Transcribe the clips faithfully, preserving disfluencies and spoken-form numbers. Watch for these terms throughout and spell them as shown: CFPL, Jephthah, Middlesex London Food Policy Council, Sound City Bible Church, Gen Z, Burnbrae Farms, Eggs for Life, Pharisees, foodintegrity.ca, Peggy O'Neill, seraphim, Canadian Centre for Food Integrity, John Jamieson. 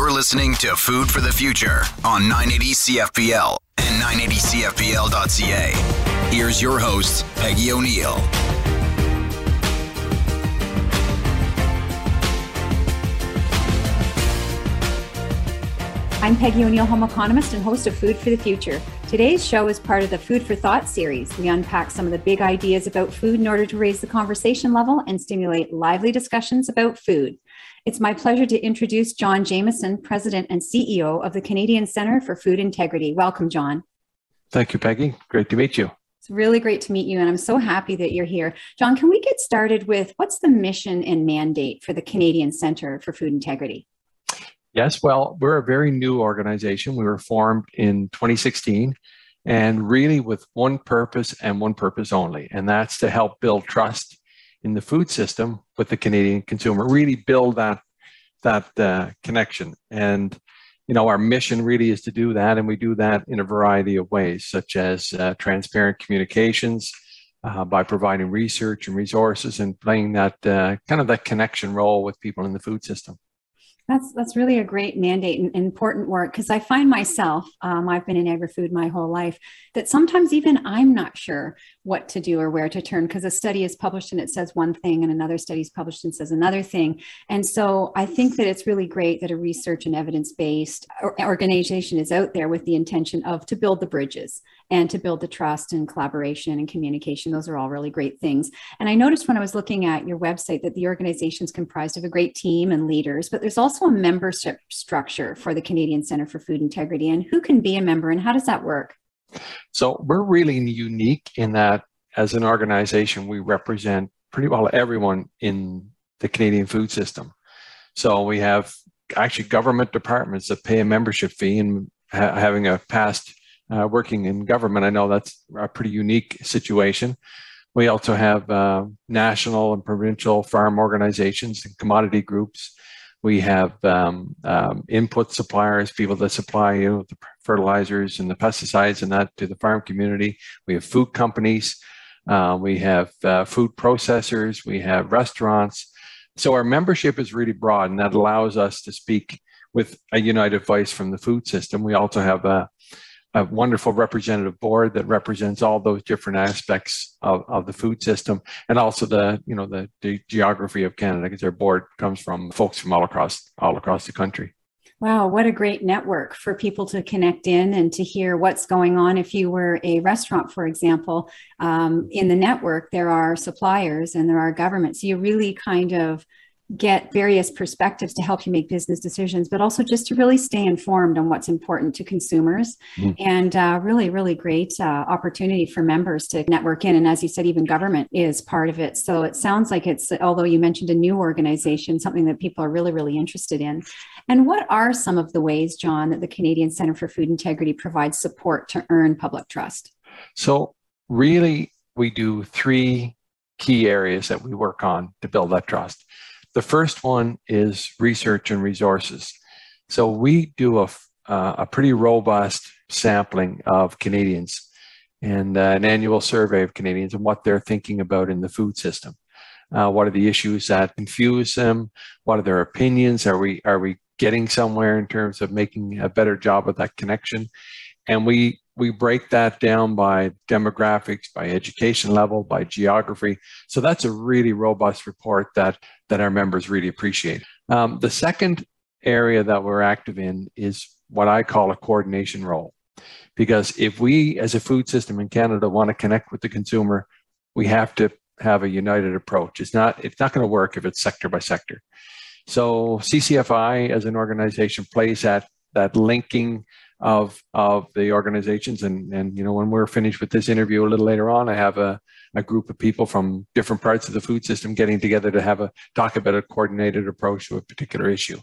You're listening to Food for the Future on nine eighty C F P L and nine eighty C F P L dot c a. Here's your host, Peggy O'Neill. I'm Peggy O'Neill, home economist and host of Food for the Future. Today's show is part of the Food for Thought series. We unpack some of the big ideas about food in order to raise the conversation level and stimulate lively discussions about food. It's my pleasure to introduce John Jamieson, President and C E O of the Canadian Centre for Food Integrity. Welcome, John. Thank you, Peggy. Great to meet you. It's really great to meet you, and I'm so happy that you're here. John, can we get started with what's the mission and mandate for the Canadian Centre for Food Integrity? Yes, well, we're a very new organization. We were formed in twenty sixteen, and really with one purpose and one purpose only, and that's to help build trust in the food system with the Canadian consumer, really build that that uh, connection. And, you know, our mission really is to do that, and we do that in a variety of ways, such as uh, transparent communications, uh, by providing research and resources and playing that uh, kind of that connection role with people in the food system. That's that's really a great mandate and important work, because I find myself, um, I've been in agri-food my whole life, that sometimes even I'm not sure what to do or where to turn, because a study is published and it says one thing and another study is published and says another thing. And so I think that it's really great that a research and evidence-based organization is out there with the intention of to build the bridges and to build the trust and collaboration and communication. Those are all really great things. And I noticed when I was looking at your website that the organization is comprised of a great team and leaders, but there's also a membership structure for the Canadian Centre for Food Integrity. And who can be a member and how does that work? So we're really unique in that as an organization, we represent pretty well everyone in the Canadian food system. So we have actually government departments that pay a membership fee, and ha- having a past Uh, working in government, I know that's a pretty unique situation. We also have uh, national and provincial farm organizations and commodity groups. We have um, um, input suppliers, people that supply, you know, the fertilizers and the pesticides and that to the farm community. We have food companies. Uh, we have uh, food processors. We have restaurants. So our membership is really broad, and that allows us to speak with a united voice from the food system. We also have a a wonderful representative board that represents all those different aspects of, of the food system, and also the, you know, the, the geography of Canada, because our board comes from folks from all across all across the country. Wow, what a great network for people to connect in and to hear what's going on. If you were a restaurant, for example, um, in the network, there are suppliers and there are governments. So you really kind of get various perspectives to help you make business decisions, but also just to really stay informed on what's important to consumers. Mm. And uh, really, really great uh, opportunity for members to network in. And as you said, even government is part of it. So it sounds like it's, although you mentioned a new organization, something that people are really, really interested in. And what are some of the ways, John, that the Canadian Centre for Food Integrity provides support to earn public trust? So really, we do three key areas that we work on to build that trust. The first one is research and resources. So we do a, uh, a pretty robust sampling of Canadians and uh, an annual survey of Canadians and what they're thinking about in the food system. Uh, what are the issues that confuse them? What are their opinions? Are we, are we getting somewhere in terms of making a better job of that connection? And we, we break that down by demographics, by education level, by geography. So that's a really robust report that, that our members really appreciate. Um, the second area that we're active in is what I call a coordination role. Because if we as a food system in Canada want to connect with the consumer, we have to have a united approach. It's not, it's not going to work if it's sector by sector. So C C F I as an organization plays that, that linking of of the organizations, and and you know, when we're finished with this interview a little later on, I have a, a group of people from different parts of the food system getting together to have a talk about a coordinated approach to a particular issue.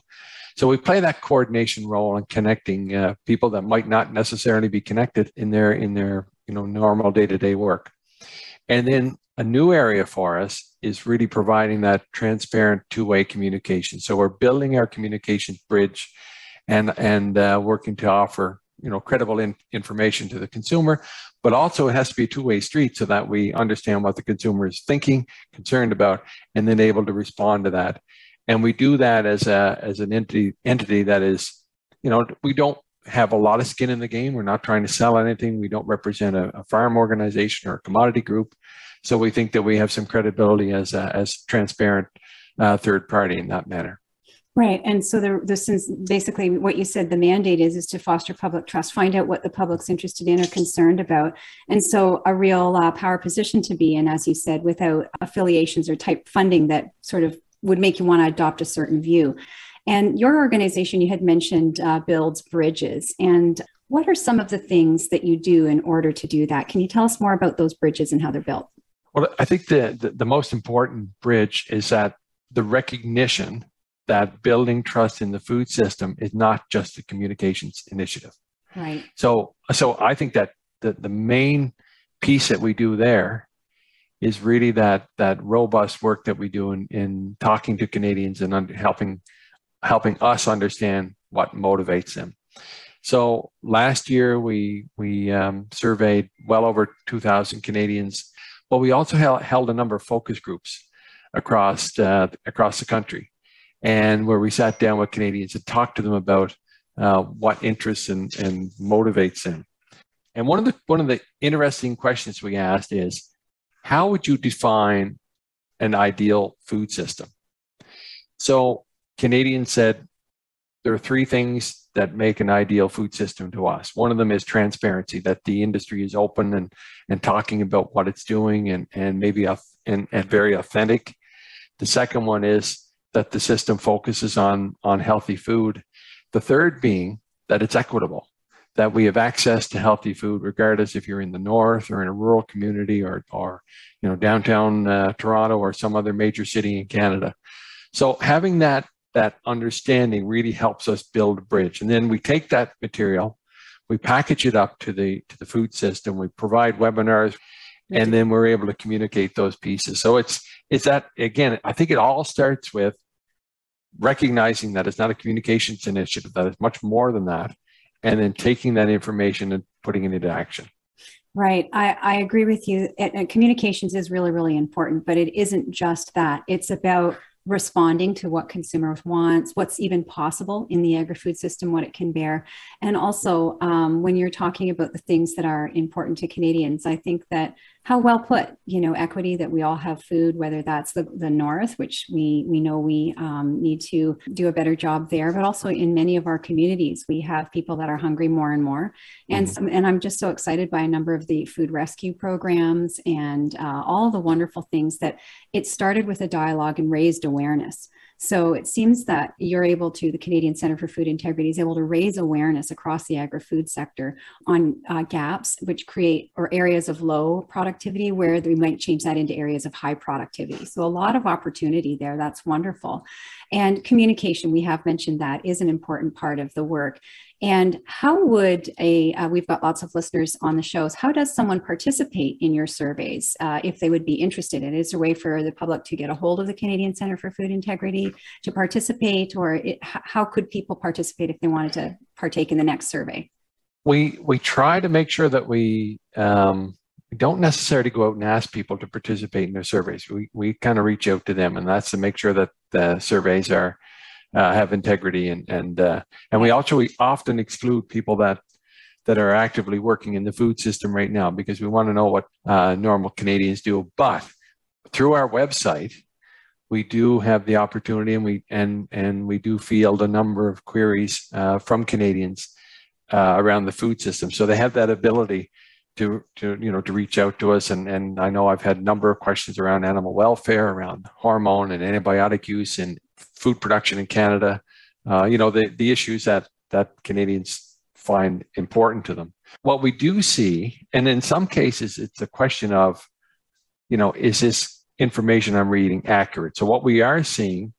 So we play that coordination role in connecting uh, people that might not necessarily be connected in their in their you know normal day-to-day work. And then a new area for us is really providing that transparent two-way communication. So we're building our communications bridge and and uh, working to offer, you know, credible in, information to the consumer, but also it has to be a two-way street so that we understand what the consumer is thinking, concerned about, and then able to respond to that. And we do that as a as an entity entity that is, you know, we don't have a lot of skin in the game. We're not trying to sell anything. We don't represent a, a farm organization or a commodity group. So we think that we have some credibility as a, as transparent uh, third party in that manner. Right. And so the, the, since basically what you said, the mandate is, is to foster public trust, find out what the public's interested in or concerned about. And so a real uh, power position to be in, as you said, without affiliations or type funding that sort of would make you want to adopt a certain view. And your organization, you had mentioned, uh, builds bridges. And what are some of the things that you do in order to do that? Can you tell us more about those bridges and how they're built? Well, I think the, the, the most important bridge is that the recognition that building trust in the food system is not just a communications initiative. Right. So, so I think that the, the main piece that we do there is really that that robust work that we do in, in talking to Canadians and under, helping helping us understand what motivates them. So last year we we um, surveyed well over two thousand Canadians, but we also held, held a number of focus groups across uh, across the country. And where we sat down with Canadians and talked to them about uh, what interests and, and motivates them. And one of the one of the interesting questions we asked is, how would you define an ideal food system? So Canadians said there are three things that make an ideal food system to us. One of them is transparency, that the industry is open and and talking about what it's doing and and maybe and, and very authentic. The second one is that the system focuses on, on healthy food. The third being that it's equitable, that we have access to healthy food, regardless if you're in the north or in a rural community or, or you know, downtown uh, Toronto or some other major city in Canada. So having that, that understanding really helps us build a bridge. And then we take that material, we package it up to the, to the food system, we provide webinars, and then we're able to communicate those pieces. So it's, it's that, again, I think it all starts with recognizing that it's not a communications initiative, that it's much more than that, and then taking that information and putting it into action. Right. I, I agree with you. It, uh, communications is really, really important, but it isn't just that. It's about responding to what consumers want, what's even possible in the agri-food system, what it can bear. And also, um, when you're talking about the things that are important to Canadians, I think that how well put, you know, equity, that we all have food, whether that's the, the north, which we, we know we um, need to do a better job there, but also in many of our communities, we have people that are hungry more and more. And, mm-hmm. some, and I'm just so excited by a number of the food rescue programs and uh, all the wonderful things that it started with a dialogue and raised awareness. So it seems that you're able to, the Canadian Centre for Food Integrity is able to raise awareness across the agri-food sector on uh, gaps which create, or areas of low productivity where we might change that into areas of high productivity. So a lot of opportunity there. That's wonderful. And communication, we have mentioned that, is an important part of the work. And how would a, uh, we've got lots of listeners on the shows, how does someone participate in your surveys uh, if they would be interested in it? Is there a way for the public to get a hold of the Canadian Centre for Food Integrity to participate, or it, how could people participate if they wanted to partake in the next survey? We, we try to make sure that we um, don't necessarily go out and ask people to participate in their surveys. We, we kind of reach out to them, and that's to make sure that the surveys are Uh, have integrity, and and uh, and we also we often exclude people that that are actively working in the food system right now, because we want to know what uh, normal Canadians do. But through our website, we do have the opportunity, and we and and we do field a number of queries uh, from Canadians uh, around the food system. So they have that ability to to you know to reach out to us, and and I know I've had a number of questions around animal welfare, around hormone and antibiotic use, and food production in Canada, uh, you know, the, the issues that, that Canadians find important to them. What we do see, and in some cases, it's a question of, you know, is this information I'm reading accurate? So what we are seeing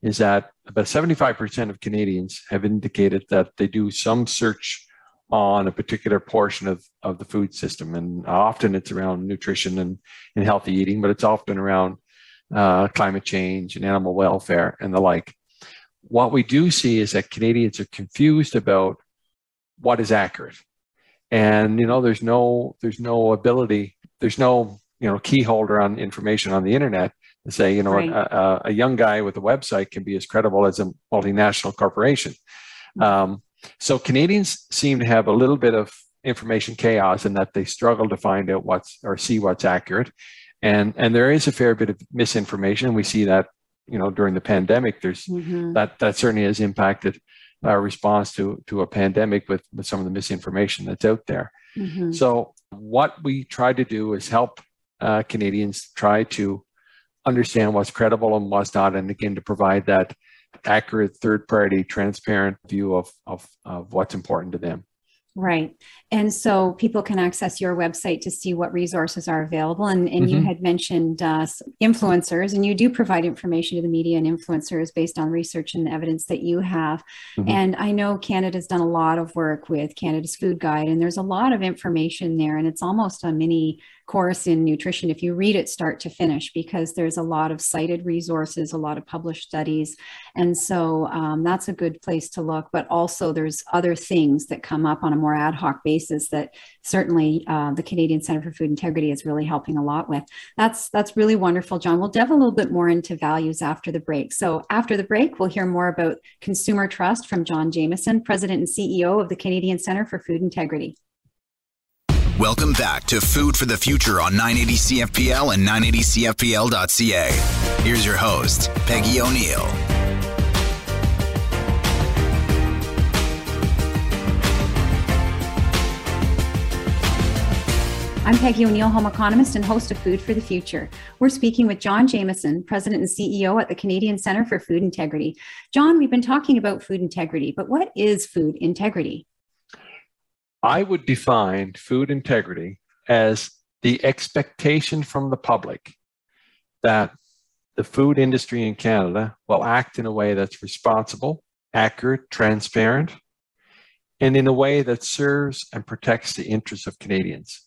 is that about seventy-five percent of Canadians have indicated that they do some search on a particular portion of, of the food system. And often it's around nutrition and, and healthy eating, but it's often around Uh, climate change and animal welfare and the like. What we do see is that Canadians are confused about what is accurate, and you know there's no there's no ability there's no you know key holder on information on the internet and say, you know, right. a, a young guy with a website can be as credible as a multinational corporation. Mm-hmm. Um, so Canadians seem to have a little bit of information chaos in that they struggle to find out what's or see what's accurate. And, and there is a fair bit of misinformation. We see that, you know, during the pandemic, there's mm-hmm. that, that certainly has impacted our response to, to a pandemic with, with some of the misinformation that's out there. Mm-hmm. So what we try to do is help uh, Canadians try to understand what's credible and what's not. And again, to provide that accurate, third-party, transparent view of, of, of what's important to them. Right. And so people can access your website to see what resources are available. And, and mm-hmm. you had mentioned uh, influencers, and you do provide information to the media and influencers based on research and evidence that you have. Mm-hmm. And I know Canada's done a lot of work with Canada's Food Guide, and there's a lot of information there. And it's almost a mini course in nutrition if you read it start to finish, because there's a lot of cited resources, a lot of published studies. And so um, that's a good place to look. But also there's other things that come up on a more ad hoc basis that certainly uh, the Canadian Centre for Food Integrity is really helping a lot with. That's, that's really wonderful, John. We'll delve a little bit more into values after the break. So after the break, we'll hear more about consumer trust from John Jamieson, President and C E O of the Canadian Centre for Food Integrity. Welcome back to Food for the Future on nine eighty C F P L and nine eighty C F P L dot C A. Here's your host, Peggy O'Neill. I'm Peggy O'Neill, home economist and host of Food for the Future. We're speaking with John Jamieson, President and C E O at the Canadian Centre for Food Integrity. John, we've been talking about food integrity, but what is food integrity? I would define food integrity as the expectation from the public that the food industry in Canada will act in a way that's responsible, accurate, transparent, and in a way that serves and protects the interests of Canadians.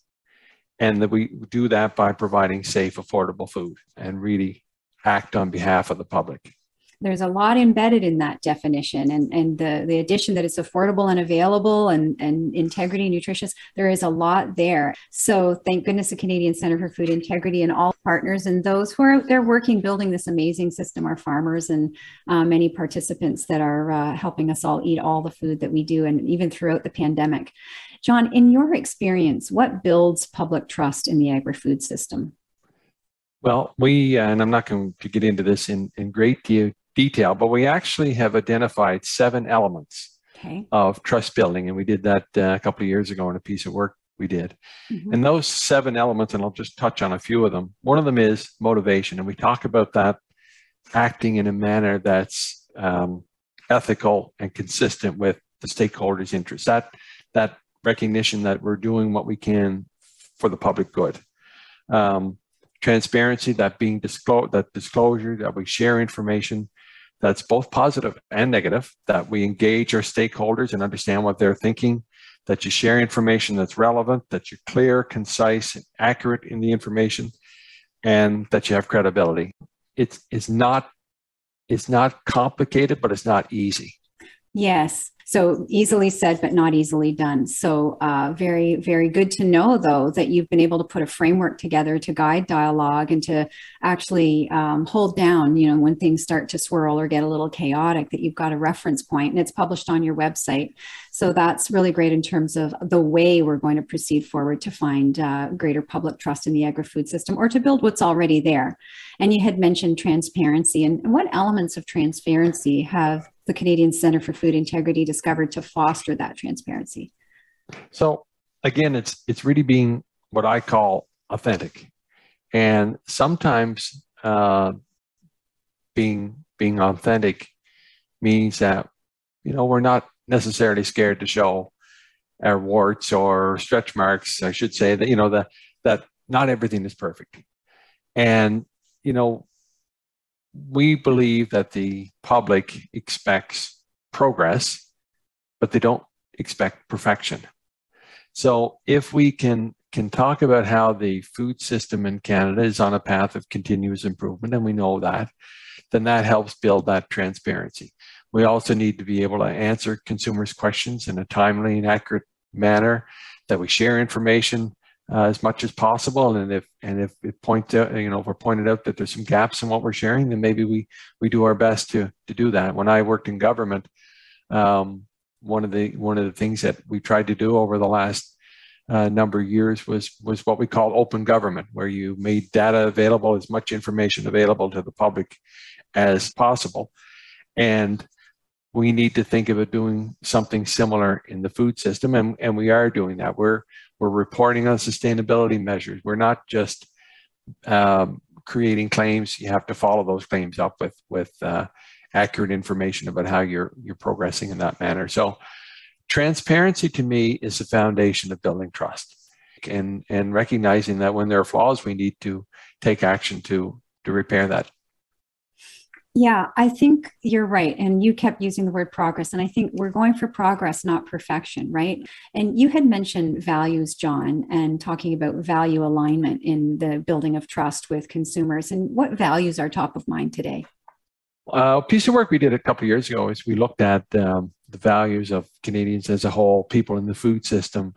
And that we do that by providing safe, affordable food and really act on behalf of the public. There's a lot embedded in that definition, and, and the, the addition that it's affordable and available and, and integrity, nutritious, there is a lot there. So thank goodness the Canadian Centre for Food Integrity and all partners and those who are out there working, building this amazing system, our farmers and uh, many participants that are uh, helping us all eat all the food that we do, and even throughout the pandemic. John, in your experience, what builds public trust in the agri-food system? Well, we, uh, and I'm not going to get into this in, in great detail, detail, but we actually have identified seven elements okay. of trust building. And we did that uh, a couple of years ago in a piece of work we did. Mm-hmm. And those seven elements, and I'll just touch on a few of them. One of them is motivation. And we talk about that acting in a manner that's um, ethical and consistent with the stakeholders' interests. That, that recognition that we're doing what we can for the public good. Um, transparency, that being disclosed, that disclosure, that we share information, that's both positive and negative, that we engage our stakeholders and understand what they're thinking, that you share information that's relevant, that you're clear, concise, and accurate in the information, and that you have credibility. It's, it's not, it's not complicated, but it's not easy. Yes. So easily said, but not easily done. So uh, very, very good to know, though, that you've been able to put a framework together to guide dialogue and to actually um, hold down, you know, when things start to swirl or get a little chaotic, that you've got a reference point, and it's published on your website. So that's really great in terms of the way we're going to proceed forward to find uh, greater public trust in the agri-food system, or to build what's already there. And you had mentioned transparency. And what elements of transparency have the Canadian Centre for Food Integrity discovered to foster that transparency? So again, it's it's really being what I call authentic, and sometimes uh, being being authentic means that, you know, we're not necessarily scared to show our warts or stretch marks. I should say that, you know, that that not everything is perfect, and you know. We believe that the public expects progress, but they don't expect perfection. So if we can, can talk about how the food system in Canada is on a path of continuous improvement, and we know that, then that helps build that transparency. We also need to be able to answer consumers' questions in a timely and accurate manner, that we share information, uh, as much as possible. And if and if it points out, you know, if we're pointed out that there's some gaps in what we're sharing, then maybe we we do our best to to do that. When I worked in government, um, one of the one of the things that we tried to do over the last uh, number of years was was what we call open government, where you made data available, as much information available to the public as possible. And we need to think about doing something similar in the food system, and, and we are doing that. We're we're reporting on sustainability measures. We're not just um, creating claims. You have to follow those claims up with with uh, accurate information about how you're you're progressing in that manner. So, transparency to me is the foundation of building trust, and and recognizing that when there are flaws, we need to take action to to repair that. Yeah, I think you're right. And you kept using the word progress. And I think we're going for progress, not perfection, right? And you had mentioned values, John, and talking about value alignment in the building of trust with consumers. And what values are top of mind today? Uh, a piece of work we did a couple of years ago is we looked at um, the values of Canadians as a whole, people in the food system.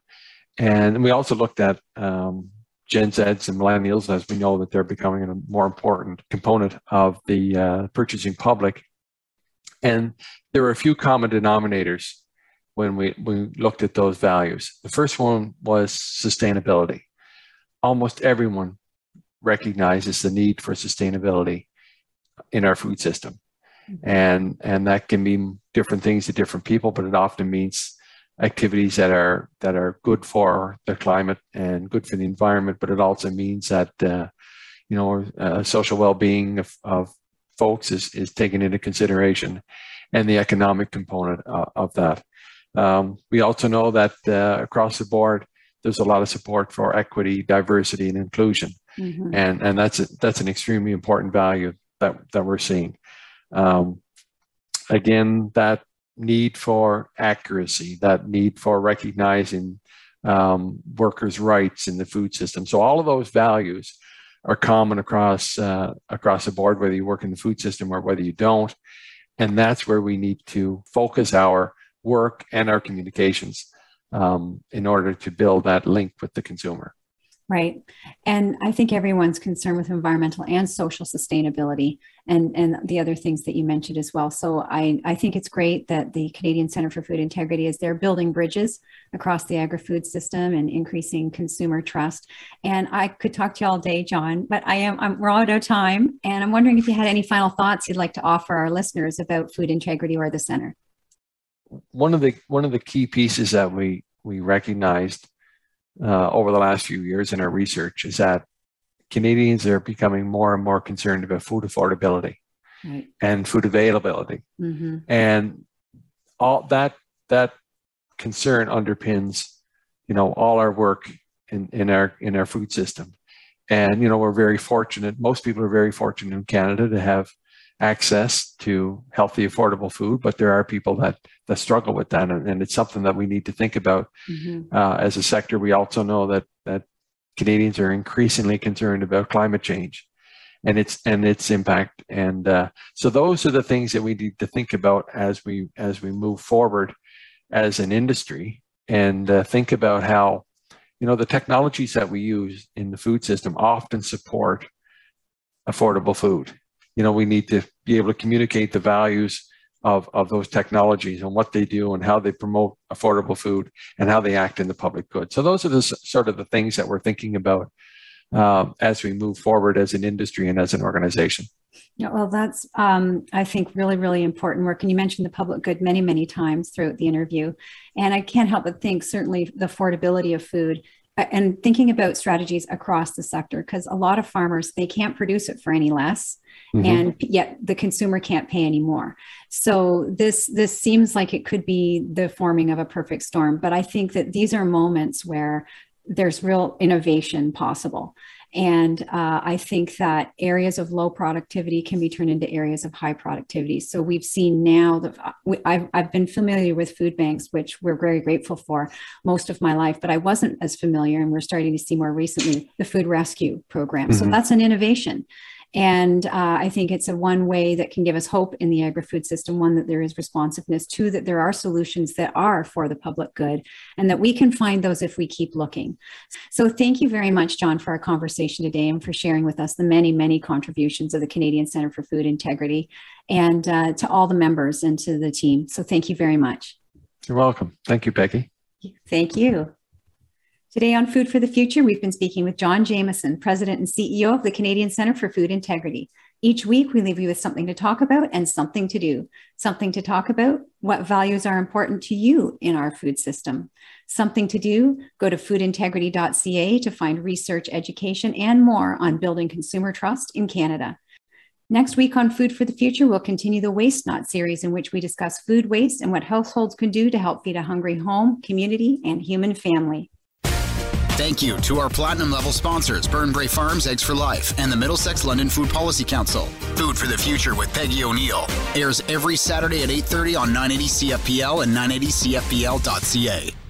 And we also looked at um, Gen Zs and millennials, as we know that they're becoming a more important component of the uh, purchasing public. And there were a few common denominators when we, we looked at those values. The first one was sustainability. Almost everyone recognizes the need for sustainability in our food system. And, and that can mean different things to different people, but it often means activities that are that are good for the climate and good for the environment, but it also means that uh, you know uh, social well-being of, of folks is is taken into consideration, and the economic component uh, of that. Um, we also know that uh, across the board, there's a lot of support for equity, diversity, and inclusion, mm-hmm. and and that's a, that's an extremely important value that that we're seeing. Um, again, that. Need for accuracy, that need for recognizing um, workers' rights in the food system. So all of those values are common across uh, across the board, whether you work in the food system or whether you don't. And that's where we need to focus our work and our communications um, in order to build that link with the consumer. Right. And I think everyone's concerned with environmental and social sustainability and, and the other things that you mentioned as well. So I, I think it's great that the Canadian Centre for Food Integrity is there building bridges across the agri-food system and increasing consumer trust. And I could talk to you all day, John, but I am, I'm, we're out of time. And I'm wondering if you had any final thoughts you'd like to offer our listeners about food integrity or the Centre. One of the, one of the key pieces that we, we recognized Uh, over the last few years in our research is that Canadians are becoming more and more concerned about food affordability, right, and food availability. Mm-hmm. And all that that concern underpins, you know, all our work in, in our in our food system. And you know, we're very fortunate, most people are very fortunate in Canada to have access to healthy, affordable food, but there are people that that struggle with that, and, and it's something that we need to think about. Mm-hmm. Uh, as a sector, we also know that that Canadians are increasingly concerned about climate change and its and its impact, and uh, so those are the things that we need to think about as we as we move forward as an industry, and uh, think about how, you know, the technologies that we use in the food system often support affordable food. You know, we need to be able to communicate the values of, of those technologies and what they do and how they promote affordable food and how they act in the public good. So those are the sort of the things that we're thinking about um, as we move forward as an industry and as an organization. Yeah, well, that's, um, I think, really, really important work. And you mentioned the public good many, many times throughout the interview. And I can't help but think certainly the affordability of food and thinking about strategies across the sector, because a lot of farmers, they can't produce it for any less. Mm-hmm. And yet the consumer can't pay any more. So this this seems like it could be the forming of a perfect storm. But I think that these are moments where there's real innovation possible. And uh, I think that areas of low productivity can be turned into areas of high productivity. So we've seen now that we, I've, I've been familiar with food banks, which we're very grateful for most of my life, but I wasn't as familiar, and we're starting to see more recently the food rescue program. Mm-hmm. So that's an innovation. And uh, I think it's a one way that can give us hope in the agri-food system: one, that there is responsiveness; two, that there are solutions that are for the public good, and that we can find those if we keep looking. So thank you very much, John, for our conversation today and for sharing with us the many, many contributions of the Canadian Centre for Food Integrity, and uh, to all the members and to the team. So thank you very much. You're welcome. Thank you, Peggy. Thank you. Today on Food for the Future, we've been speaking with John Jamieson, President and C E O of the Canadian Centre for Food Integrity. Each week, we leave you with something to talk about and something to do. Something to talk about: what values are important to you in our food system? Something to do: go to food integrity dot c a to find research, education, and more on building consumer trust in Canada. Next week on Food for the Future, we'll continue the Waste Not series, in which we discuss food waste and what households can do to help feed a hungry home, community, and human family. Thank you to our Platinum Level sponsors, Burnbrae Farms, Eggs for Life, and the Middlesex London Food Policy Council. Food for the Future with Peggy O'Neill airs every Saturday at eight thirty on nine eighty C F P L and nine eighty C F P L dot c a.